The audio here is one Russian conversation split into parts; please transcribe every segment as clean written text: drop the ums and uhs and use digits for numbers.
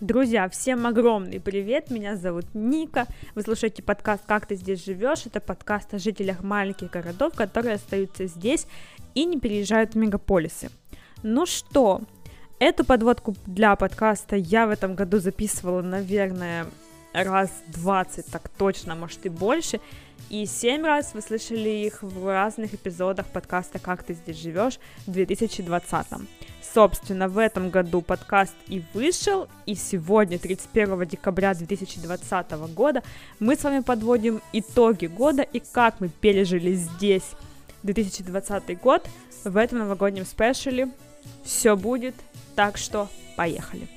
Друзья, всем огромный привет, меня зовут Ника, вы слушаете подкаст «Как ты здесь живешь?». Это подкаст о жителях маленьких городов, которые остаются здесь и не переезжают в мегаполисы. Ну что, эту подводку для подкаста я в этом году записывала, наверное, раз 20, так точно, может и больше, и 7 раз вы слышали их в разных эпизодах подкаста «Как ты здесь живешь?» в 2020. Собственно, в этом году подкаст и вышел, и сегодня, 31 декабря 2020 года, мы с вами подводим итоги года и как мы пережили здесь 2020 год в этом новогоднем спешале. Все будет, так что поехали!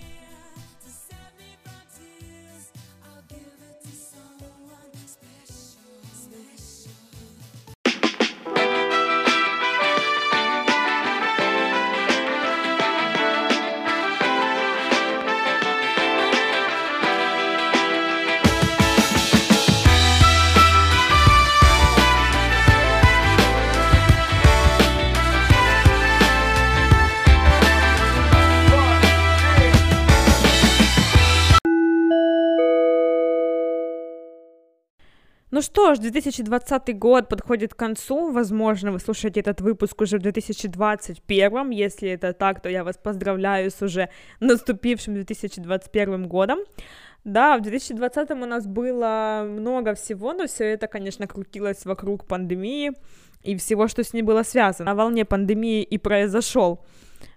Ну что ж, 2020 год подходит к концу, возможно, вы слушаете этот выпуск уже в 2021, если это так, то я вас поздравляю с уже наступившим 2021 годом. Да, в 2020 у нас было много всего, но все это, конечно, крутилось вокруг пандемии и всего, что с ней было связано. На волне пандемии и произошел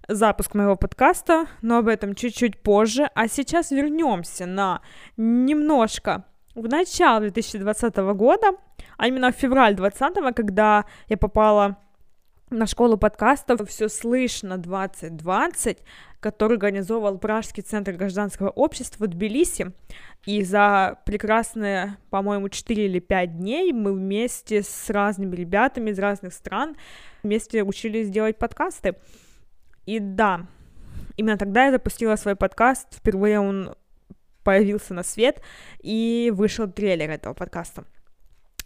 запуск моего подкаста, но об этом чуть-чуть позже, а сейчас вернемся на немножко в начало 2020 года, а именно в февраль 2020, когда я попала на школу подкастов «Все слышно 2020», который организовал Пражский центр гражданского общества в Тбилиси, и за прекрасные, по-моему, 4 или 5 дней мы вместе с разными ребятами из разных стран вместе учились делать подкасты. И да, именно тогда я запустила свой подкаст, впервые он появился на свет, и вышел трейлер этого подкаста.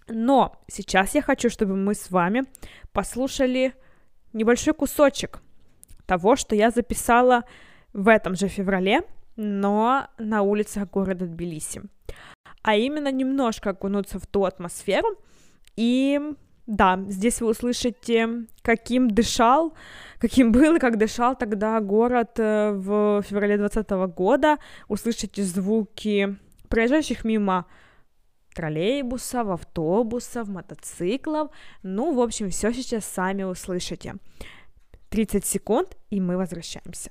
Но сейчас я хочу, чтобы мы с вами послушали небольшой кусочек того, что я записала в этом же феврале, но на улицах города Тбилиси. А именно немножко окунуться в ту атмосферу. И да, здесь вы услышите, каким был и как дышал тогда город в феврале 2020 года. Услышите звуки проезжающих мимо троллейбусов, автобусов, мотоциклов. Ну, в общем, все сейчас сами услышите. 30 секунд, и мы возвращаемся.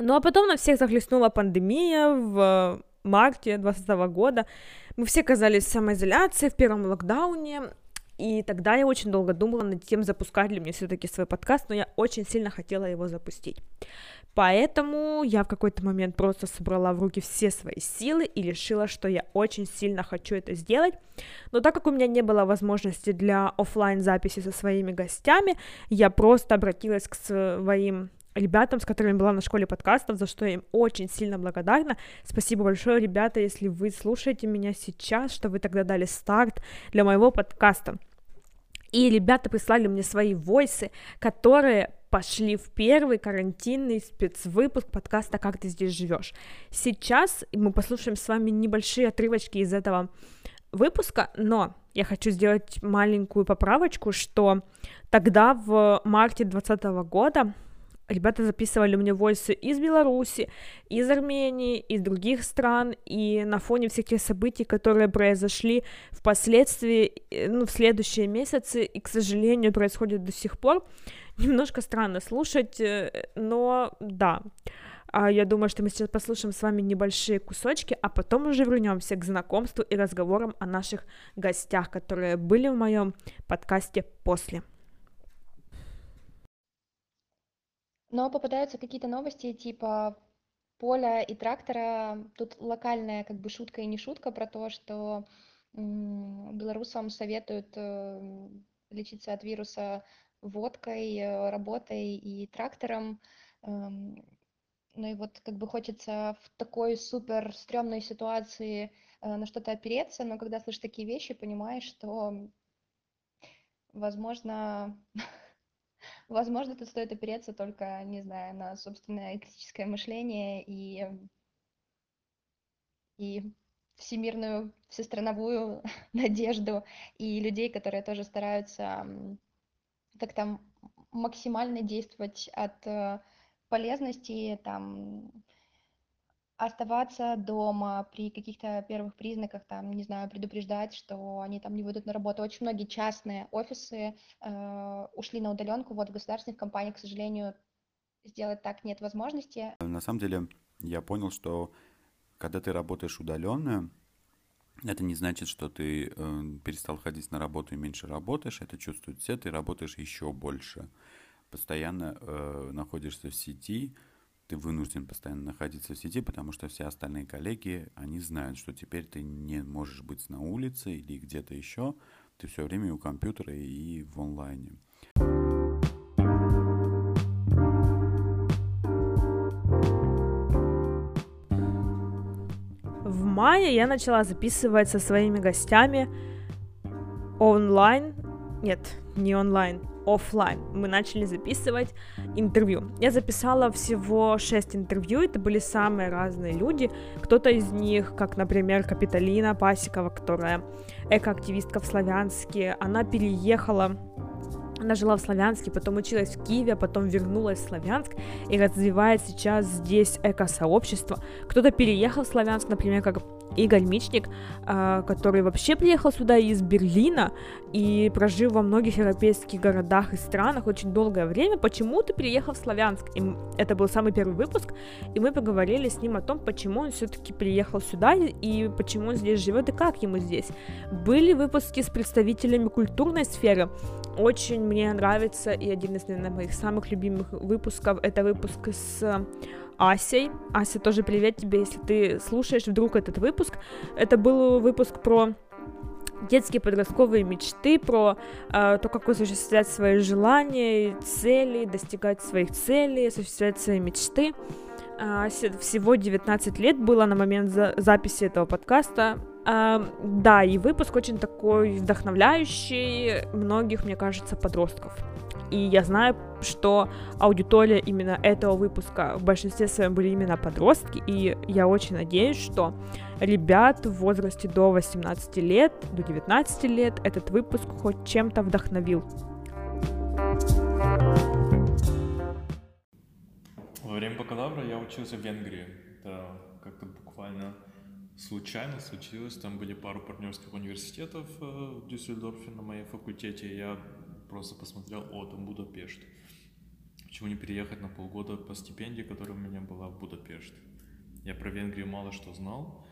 Ну а потом нас всех захлестнула пандемия в марте 2020 года. Мы все оказались в самоизоляции, в первом локдауне. И тогда я очень долго думала над тем, запускать ли мне все-таки свой подкаст, но я очень сильно хотела его запустить. Поэтому я в какой-то момент просто собрала в руки все свои силы и решила, что я очень сильно хочу это сделать. Но так как у меня не было возможности для офлайн-записи со своими гостями, я просто обратилась к своим ребятам, с которыми была на школе подкастов, за что я им очень сильно благодарна. Спасибо большое, ребята, если вы слушаете меня сейчас, что вы тогда дали старт для моего подкаста. И ребята прислали мне свои войсы, которые пошли в первый карантинный спецвыпуск подкаста «Как ты здесь живешь?». Сейчас мы послушаем с вами небольшие отрывочки из этого выпуска, но я хочу сделать маленькую поправочку, что тогда в марте 2020 года ребята записывали мне войсы из Беларуси, из Армении, из других стран, и на фоне всех тех событий, которые произошли впоследствии, в следующие месяцы, и, к сожалению, происходят до сих пор, немножко странно слушать, но да, я думаю, что мы сейчас послушаем с вами небольшие кусочки, а потом уже вернемся к знакомству и разговорам о наших гостях, которые были в моем подкасте после. Но попадаются какие-то новости типа поля и трактора. Тут локальная как бы шутка и не шутка про то, что белорусам советуют лечиться от вируса водкой, работой и трактором. Ну и вот как бы хочется в такой супер стрёмной ситуации на что-то опереться, но когда слышишь такие вещи, понимаешь, что, возможно, тут стоит опереться только, не знаю, на собственное критическое мышление и всемирную, всестрановую надежду, и людей, которые тоже стараются как-то максимально действовать от полезности, там, оставаться дома при каких-то первых признаках, там, не знаю, предупреждать, что они там не выйдут на работу. Очень многие частные офисы ушли на удаленку, вот в государственных компаниях, к сожалению, сделать так нет возможности. На самом деле я понял, что когда ты работаешь удаленно, это не значит, что ты перестал ходить на работу и меньше работаешь, это чувствуют все, ты работаешь еще больше. Постоянно находишься в сети, ты вынужден постоянно находиться в сети, потому что все остальные коллеги, они знают, что теперь ты не можешь быть на улице или где-то еще, ты все время у компьютера и в онлайне. В мае я начала записывать со своими гостями онлайн, нет, не онлайн, офлайн. Мы начали записывать интервью. Я записала всего 6 интервью, это были самые разные люди. Кто-то из них, как, например, Капиталина Пасикова, которая экоактивистка в Славянске, она переехала, она жила в Славянске, потом училась в Киеве, потом вернулась в Славянск и развивает сейчас здесь эко-сообщество. Кто-то переехал в Славянск, например, как Игорь Мичник, который вообще приехал сюда из Берлина и прожил во многих европейских городах и странах очень долгое время, почему-то переехал в Славянск. И это был самый первый выпуск, и мы поговорили с ним о том, почему он все-таки приехал сюда, и почему он здесь живет, и как ему здесь. Были выпуски с представителями культурной сферы. Очень мне нравится, и один из, наверное, моих самых любимых выпусков, это выпуск с Асей. Ася, тоже привет тебе, если ты слушаешь вдруг этот выпуск. Это был выпуск про детские подростковые мечты, про то, как осуществлять свои желания, цели, достигать своих целей, осуществлять свои мечты. Асе всего 19 лет было на момент записи этого подкаста. Да, и выпуск очень такой вдохновляющий многих, мне кажется, подростков. И я знаю, что аудитория именно этого выпуска в большинстве своем были именно подростки, и я очень надеюсь, что ребят в возрасте до 18 лет, до 19 лет этот выпуск хоть чем-то вдохновил. Во время бакалавра я учился в Венгрии. Это как-то буквально случайно случилось. Там были пару партнерских университетов в Дюссельдорфе на моей факультете. Я просто посмотрел, там Будапешт. Почему не переехать на полгода по стипендии, которая у меня была в Будапешт? Я про Венгрию мало что знал.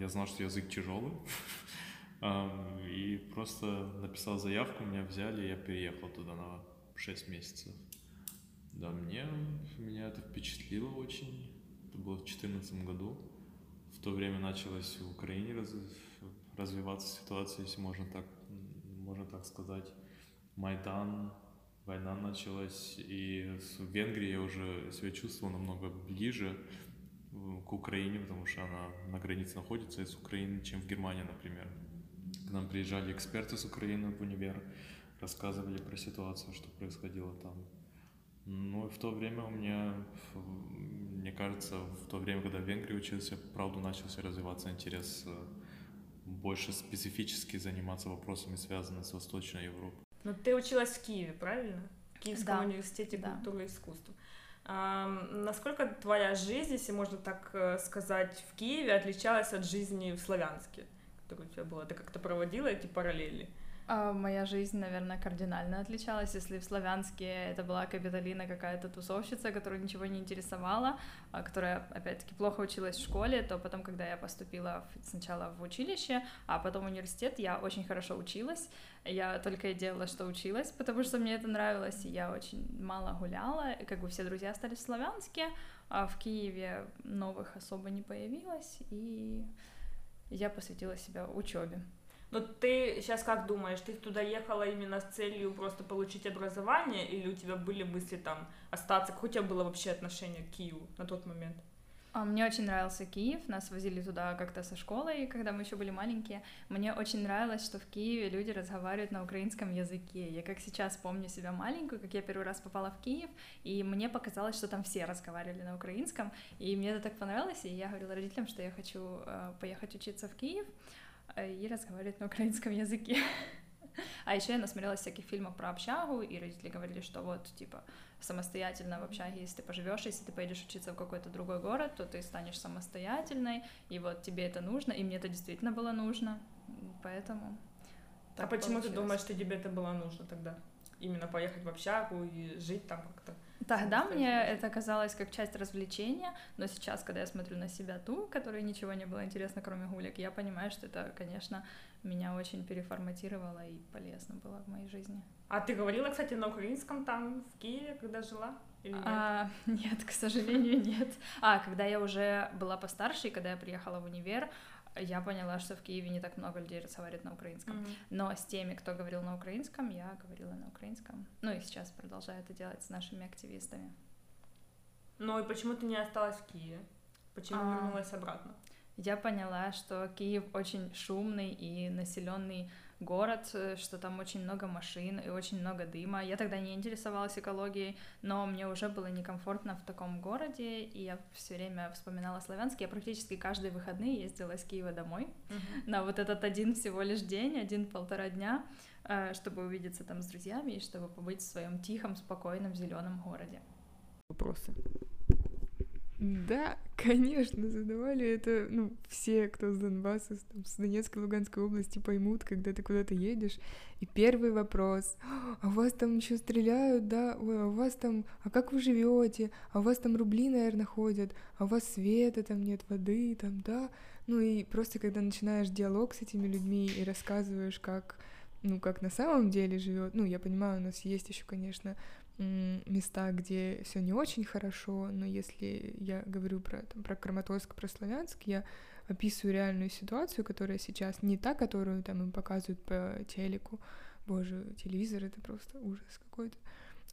Я знал, что язык тяжелый. И просто написал заявку, меня взяли, и я переехал туда на 6 месяцев. Да, меня это впечатлило очень. Это было в 2014 году. В то время началась в Украине развиваться ситуация, если можно так сказать. Майдан, война началась, и в Венгрии я уже себя чувствовал намного ближе к Украине, потому что она на границе находится с Украиной, чем в Германии, например. К нам приезжали эксперты с Украины в универ, рассказывали про ситуацию, что происходило там. Ну и в то время у меня, мне кажется, в то время, когда в Венгрии учился, правда, начался развиваться интерес больше специфически заниматься вопросами, связанными с Восточной Европой. Но ты училась в Киеве, правильно? В Киевском университете культуры и искусства. Насколько твоя жизнь, если можно так сказать, в Киеве отличалась от жизни в Славянске, которая у тебя была? Ты как-то проводила эти параллели? Моя жизнь, наверное, кардинально отличалась. Если в Славянске это была Капиталина, какая-то тусовщица, которая ничего не интересовала, которая, опять-таки, плохо училась в школе, то потом, когда я поступила сначала в училище, а потом в университет, я очень хорошо училась. Я только и делала, что училась, потому что мне это нравилось, и я очень мало гуляла. Как бы все друзья остались в Славянске, а в Киеве новых особо не появилось, и я посвятила себя учебе. Но ты сейчас как думаешь, ты туда ехала именно с целью просто получить образование, или у тебя были мысли там остаться? Какое у тебя было вообще отношение к Киеву на тот момент? Мне очень нравился Киев, нас возили туда как-то со школой, когда мы еще были маленькие. Мне очень нравилось, что в Киеве люди разговаривают на украинском языке. Я как сейчас помню себя маленькую, как я первый раз попала в Киев, и мне показалось, что там все разговаривали на украинском, и мне это так понравилось, и я говорила родителям, что я хочу поехать учиться в Киев и разговаривать на украинском языке. А еще я насмотрелась всяких фильмов про общагу, и родители говорили, что вот, типа, самостоятельно в общаге, если ты поживешь, если ты поедешь учиться в какой-то другой город, то ты станешь самостоятельной, и вот тебе это нужно, и мне это действительно было нужно, поэтому... А почему получилось. Ты думаешь, что тебе это было нужно тогда? Именно поехать в общагу и жить там как-то? Тогда мне это казалось как часть развлечения, но сейчас, когда я смотрю на себя ту, которой ничего не было интересно, кроме гулек, я понимаю, что это, конечно, меня очень переформатировало и полезно было в моей жизни. А ты говорила, кстати, на украинском там, в Киеве, когда жила? Или нет? Нет, к сожалению, нет. Когда я уже была постарше, и когда я приехала в универ, я поняла, что в Киеве не так много людей разговаривает на украинском. Mm-hmm. Но с теми, кто говорил на украинском, я говорила на украинском. Ну и сейчас продолжаю это делать с нашими активистами. Ну и почему ты не осталась в Киеве? Почему вернулась обратно? Я поняла, что Киев очень шумный и населенный город, что там очень много машин и очень много дыма. Я тогда не интересовалась экологией, но мне уже было некомфортно в таком городе, и я все время вспоминала Славянск. Я практически каждые выходные ездила из Киева домой на вот этот один всего лишь день, 1-1,5 дня, чтобы увидеться там с друзьями и чтобы побыть в своем тихом, спокойном, зеленом городе. Вопросы? Да, конечно, задавали это, все, кто с Донбасса, с Донецкой, Луганской области поймут, когда ты куда-то едешь. И первый вопрос: а у вас там еще стреляют, да? Ой, а у вас там, а как вы живете? А у вас там рубли, наверное, ходят? А у вас света, там нет воды, там, да? Ну и просто, когда начинаешь диалог с этими людьми и рассказываешь, как на самом деле живет. Я понимаю, у нас есть еще, конечно, места, где все не очень хорошо, но если я говорю про Краматорск, про Славянск, я описываю реальную ситуацию, которая сейчас не та, которую там им показывают по телеку. Боже, телевизор — это просто ужас какой-то.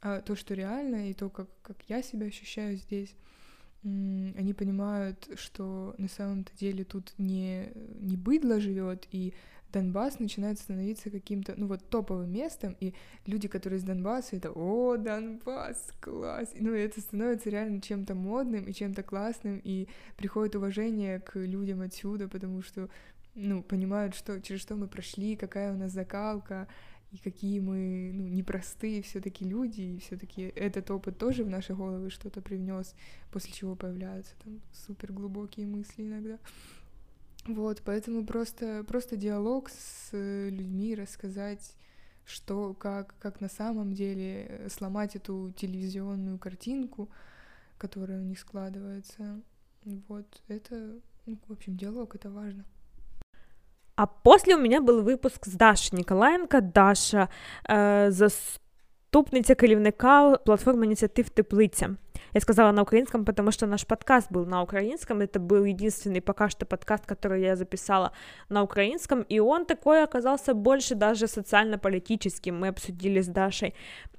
А то, что реально, и то, как я себя ощущаю здесь, они понимают, что на самом-то деле тут не быдло живет, и Донбасс начинает становиться каким-то, топовым местом, и люди, которые из Донбасса, это «О, Донбасс, класс!» Это становится реально чем-то модным и чем-то классным, и приходит уважение к людям отсюда, потому что, понимают, что, через что мы прошли, какая у нас закалка, и какие мы, непростые все-таки люди, и все-таки этот опыт тоже в наши головы что-то привнес, после чего появляются там суперглубокие мысли иногда. Поэтому просто диалог с людьми, рассказать, что, как на самом деле, сломать эту телевизионную картинку, которая у них складывается. Это, в общем, диалог, это важно. А после у меня был выпуск с Дашей Николаенко. Даша заступниця керівника платформи ініціатив «Теплиця». Я сказала на украинском, потому что наш подкаст был на украинском, это был единственный пока что подкаст, который я записала на украинском, и он такой оказался больше даже социально-политическим. Мы обсудили с Дашей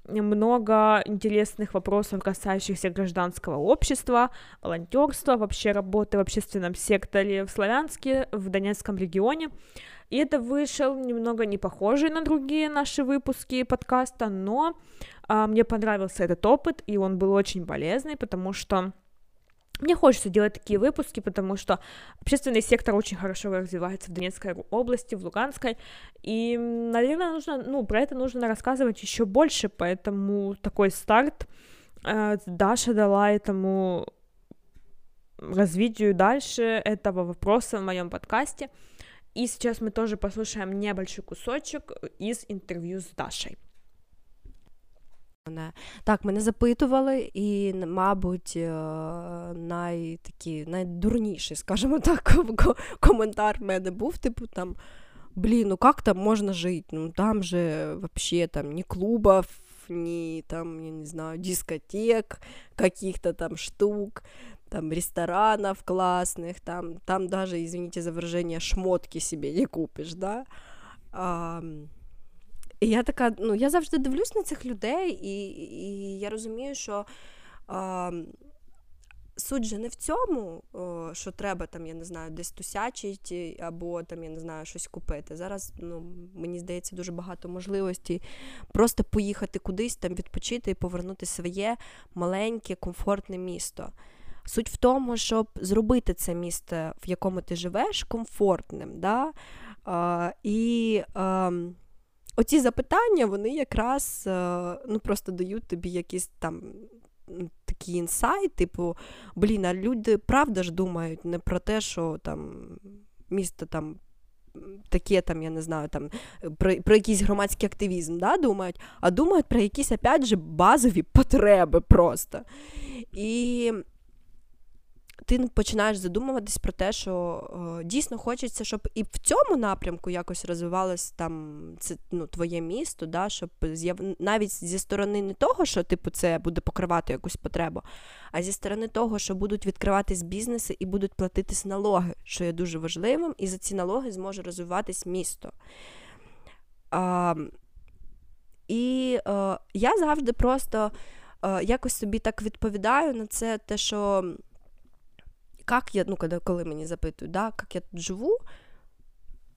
много интересных вопросов, касающихся гражданского общества, волонтерства, вообще работы в общественном секторе в Славянске, в Донецком регионе. И это вышел немного не похожий на другие наши выпуски подкаста, но мне понравился этот опыт, и он был очень полезный, потому что мне хочется делать такие выпуски, потому что общественный сектор очень хорошо развивается в Донецкой области, в Луганской, и, наверное, нужно, про это нужно рассказывать еще больше, поэтому такой старт Даша дала этому развитию дальше этого вопроса в моем подкасте. И сейчас мы тоже послушаем небольшой кусочек из интерв'ю з Дашей. Так, мене запитували, і, мабуть, найдурніший, скажімо так, коментар в мене був, типу, там, блін, ну як там можна жити, ну там же вообще там ні клубів, ні там, я не знаю, дискотек, каких-то там штук, там ресторанов классных, там даже, извините за выражение, шмотки себе не купиш, да? І я така, ну, я завжди дивлюсь на цих людей, і я розумію, що суть же не в цьому, що треба, там, я не знаю, десь тусячити, або, там, я не знаю, щось купити. Зараз, ну, мені здається, дуже багато можливостей просто поїхати кудись, там, відпочити і повернути своє маленьке, комфортне місто. Суть в тому, щоб зробити це місто, в якому ти живеш, комфортним, да? Оці запитання, вони якраз, ну, просто дають тобі якісь там такі інсайт, типу, блін, а люди правда ж думають не про те, що там місто там таке, там, я не знаю, там, про якийсь громадський активізм, да, думають, а думають про якісь, опять же, базові потреби просто. І ти починаєш задумуватись про те, що дійсно хочеться, щоб і в цьому напрямку якось розвивалось там це, ну, твоє місто, да, щоб навіть зі сторони не того, що типу це буде покривати якусь потребу, а зі сторони того, що будуть відкриватись бізнеси і будуть платитись налоги, що є дуже важливим, і за ці налоги зможе розвиватись місто. Я завжди просто якось собі так відповідаю на це, те, що як я, ну, коли мені запитують, да, як я тут живу,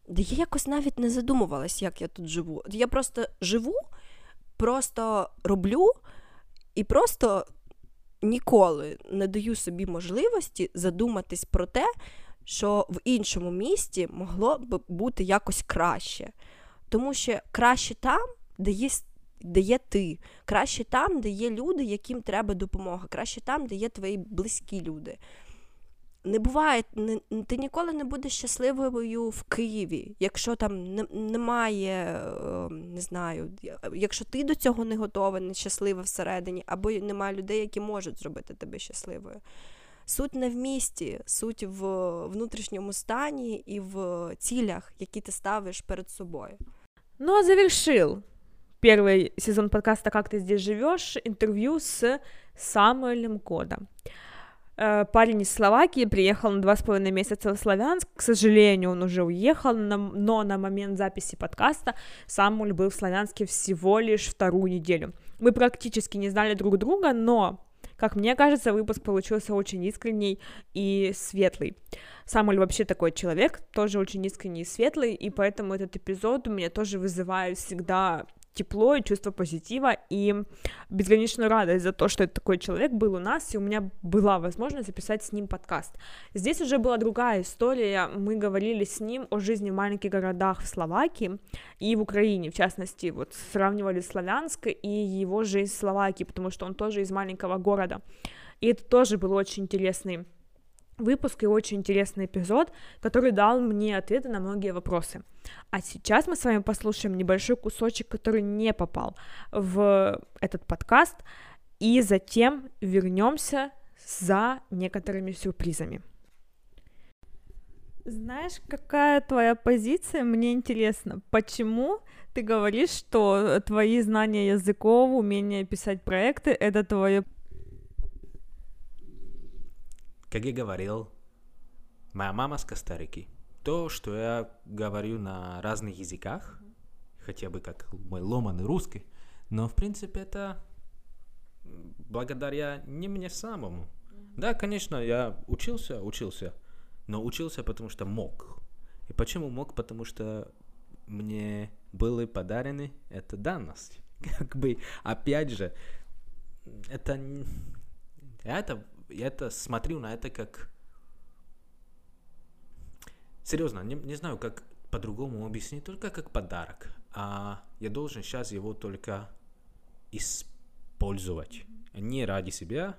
да я якось навіть не задумувалась, як я тут живу. Я просто живу, просто роблю і просто ніколи не даю собі можливості задуматись про те, що в іншому місті могло б бути якось краще. Тому що краще там, де є ти, краще там, де є люди, яким треба допомога, краще там, де є твої близькі люди. Не буває, ти ніколи не будеш щасливою в Києві, якщо там немає, не знаю, якщо ти до цього не готова, не щаслива всередині, або немає людей, які можуть зробити тебе щасливою. Суть не в місті, суть в внутрішньому стані і в цілях, які ти ставиш перед собою. Ну, а завершил первый сезон подкаста «Как ты здесь живешь?» интервью с Самойлим Кода. Парень из Словакии приехал на 2,5 месяца в Славянск. К сожалению, он уже уехал, но на момент записи подкаста Самуль был в Славянске всего лишь 2-ю неделю. Мы практически не знали друг друга, но, как мне кажется, выпуск получился очень искренний и светлый. Самуль вообще такой человек, тоже очень искренний и светлый, и поэтому этот эпизод у меня тоже вызывает всегда тепло и чувство позитива, и безграничную радость за то, что это такой человек был у нас, и у меня была возможность записать с ним подкаст. Здесь уже была другая история, мы говорили с ним о жизни в маленьких городах в Словакии и в Украине, в частности, вот сравнивали Славянск и его жизнь в Словакии, потому что он тоже из маленького города, и это тоже был очень интересный выпуск и очень интересный эпизод, который дал мне ответы на многие вопросы. А сейчас мы с вами послушаем небольшой кусочек, который не попал в этот подкаст, и затем вернемся за некоторыми сюрпризами. Знаешь, какая твоя позиция? Мне интересно, почему ты говоришь, что твои знания языков, умение писать проекты — это твое... Как я говорил, моя мама с Коста-Рики. То, что я говорю на разных языках, хотя бы как мой ломаный русский, но, в принципе, это благодаря не мне самому. Да, конечно, я учился, но учился, потому что мог. И почему мог? Потому что мне были подарены эта данность. Как бы, опять же, Я смотрю на это как... Серьезно, не знаю, как по-другому объяснить, только как подарок. А я должен сейчас его только использовать. Не ради себя,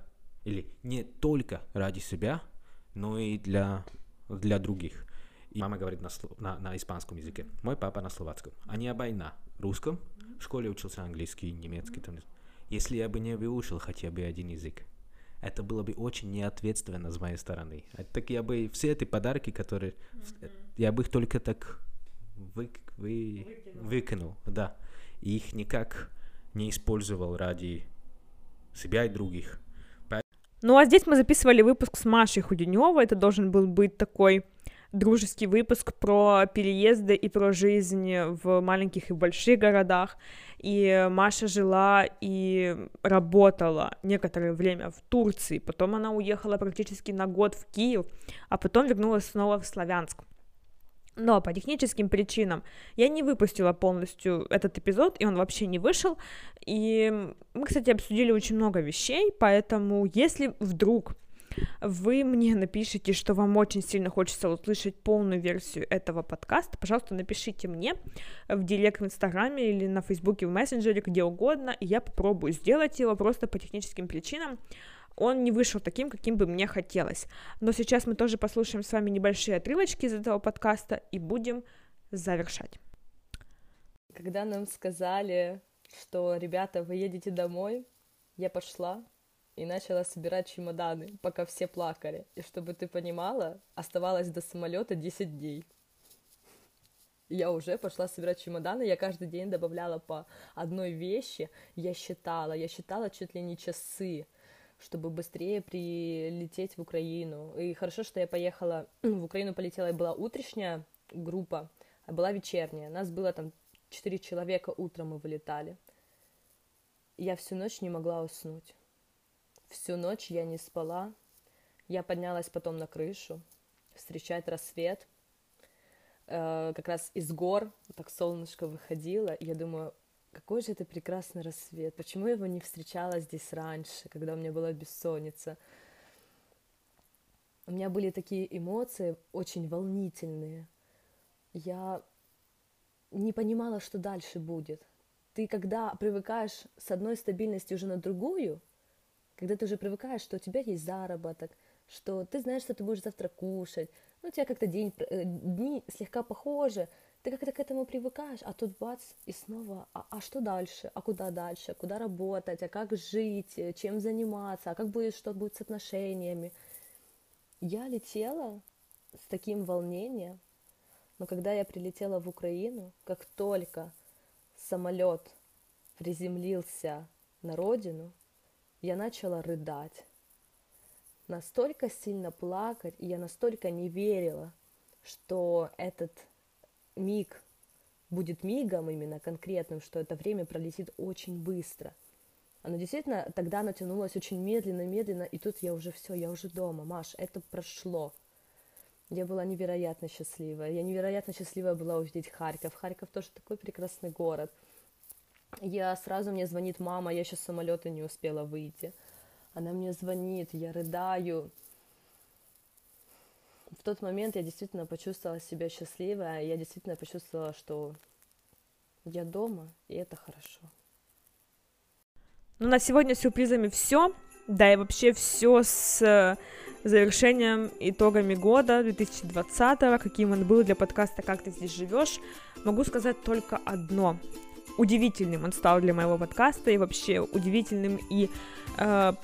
или не только ради себя, но и для других. И мама говорит на испанском языке, мой папа на словацком. Они оба на русском. В школе учился английский, немецкий. Там. Если я бы не выучил хотя бы один язык, это было бы очень неответственно с моей стороны. Так я бы все эти подарки, которые... Я бы их только так выкинул. Да. И их никак не использовал ради себя и других. Ну а здесь мы записывали выпуск с Машей Худенёвой. Это должен был быть такой дружеский выпуск про переезды и про жизнь в маленьких и больших городах. И Маша жила и работала некоторое время в Турции. Потом она уехала практически на год в Киев, а потом вернулась снова в Славянск. Но по техническим причинам я не выпустила полностью этот эпизод, и он вообще не вышел. И мы, кстати, обсудили очень много вещей, поэтому если вдруг вы мне напишите, что вам очень сильно хочется услышать полную версию этого подкаста, пожалуйста, напишите мне в директ в Инстаграме или на Фейсбуке в Мессенджере, где угодно, и я попробую сделать его, просто по техническим причинам он не вышел таким, каким бы мне хотелось. Но сейчас мы тоже послушаем с вами небольшие отрывочки из этого подкаста и будем завершать. Когда нам сказали, что, ребята, вы едете домой, я пошла и начала собирать чемоданы, пока все плакали. И чтобы ты понимала, оставалось до самолета 10 дней. Я уже пошла собирать чемоданы, я каждый день добавляла по одной вещи. Я считала чуть ли не часы, чтобы быстрее прилететь в Украину. И хорошо, что я поехала в Украину, полетела, и была утренняя группа, а была вечерняя. Нас было там 4 человека, утром мы вылетали. Я всю ночь не могла уснуть. Всю ночь я не спала. Я поднялась потом на крышу встречать рассвет. Как раз из гор так солнышко выходило, и я думаю... Какой же это прекрасный рассвет. Почему я его не встречала здесь раньше, когда у меня была бессонница? У меня были такие эмоции очень волнительные. Я не понимала, что дальше будет. Ты когда привыкаешь с одной стабильности уже на другую, когда ты уже привыкаешь, что у тебя есть заработок, что ты знаешь, что ты будешь завтра кушать, ну, у тебя как-то дни слегка похожи, ты как-то к этому привыкаешь, а тут бац, и снова, а что дальше, а куда дальше, куда работать, а как жить, чем заниматься, а как будет, что будет с отношениями. Я летела с таким волнением, но когда я прилетела в Украину, как только самолет приземлился на родину, я начала рыдать, настолько сильно плакать, и я настолько не верила, что этот миг будет мигом именно конкретным, что это время пролетит очень быстро. Оно действительно тогда натянулось очень медленно, и тут я уже все, я уже дома, Маш, это прошло. Я была невероятно счастлива. Я невероятно счастлива была увидеть Харьков. Харьков тоже такой прекрасный город. Сразу мне звонит мама, я еще с самолета не успела выйти. Она мне звонит, я рыдаю. В тот момент я действительно почувствовала себя счастливой, я действительно почувствовала, что я дома, и это хорошо. Ну, на сегодня с сюрпризами все, да и вообще все с завершением, итогами года 2020-го, каким он был для подкаста «Как ты здесь живешь», могу сказать только одно. Удивительным он стал для моего подкаста, и вообще удивительным и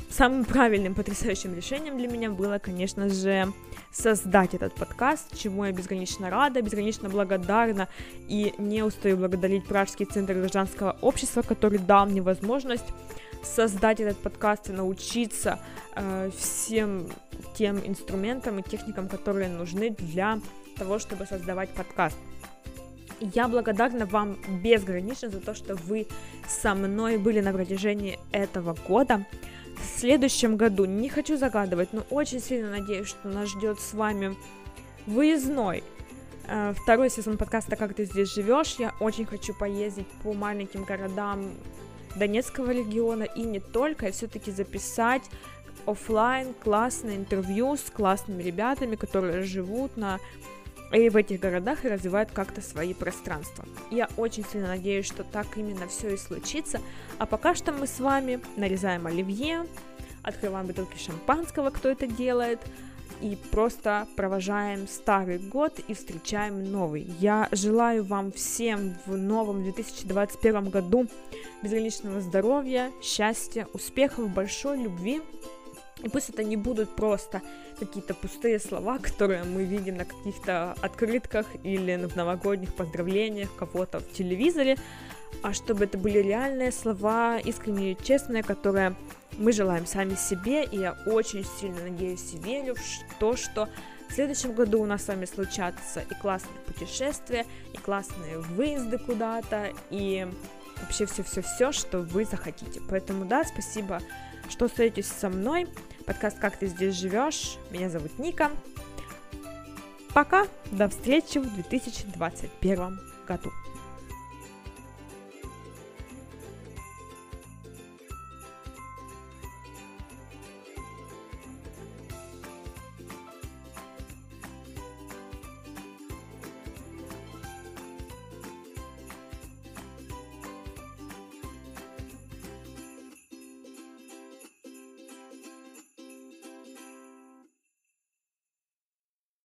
самым правильным, потрясающим решением для меня было, конечно же, создать этот подкаст, чему я безгранично рада, безгранично благодарна, и не устаю благодарить Пражский центр гражданского общества, который дал мне возможность создать этот подкаст и научиться всем тем инструментам и техникам, которые нужны для того, чтобы создавать подкаст. Я благодарна вам безгранично за то, что вы со мной были на протяжении этого года. В следующем году, не хочу загадывать, но очень сильно надеюсь, что нас ждет с вами выездной второй сезон подкаста «Как ты здесь живешь». Я очень хочу поездить по маленьким городам Донецкого региона и не только, и все-таки записать офлайн классное интервью с классными ребятами, которые живут и в этих городах и развивают как-то свои пространства. Я очень сильно надеюсь, что так именно все и случится. А пока что мы с вами нарезаем оливье, открываем бутылки шампанского, кто это делает, и просто провожаем старый год и встречаем новый. Я желаю вам всем в новом 2021 году безграничного здоровья, счастья, успехов, большой любви. И пусть это не будут просто какие-то пустые слова, которые мы видим на каких-то открытках или в новогодних поздравлениях кого-то в телевизоре, а чтобы это были реальные слова, искренние и честные, которые мы желаем сами себе. И я очень сильно надеюсь и верю в то, что в следующем году у нас с вами случатся и классные путешествия, и классные выезды куда-то, и вообще все-все-все, что вы захотите. Поэтому да, спасибо, что остаетесь со мной. Подкаст «Как ты здесь живешь?». Меня зовут Ника. Пока, до встречи в 2021 году.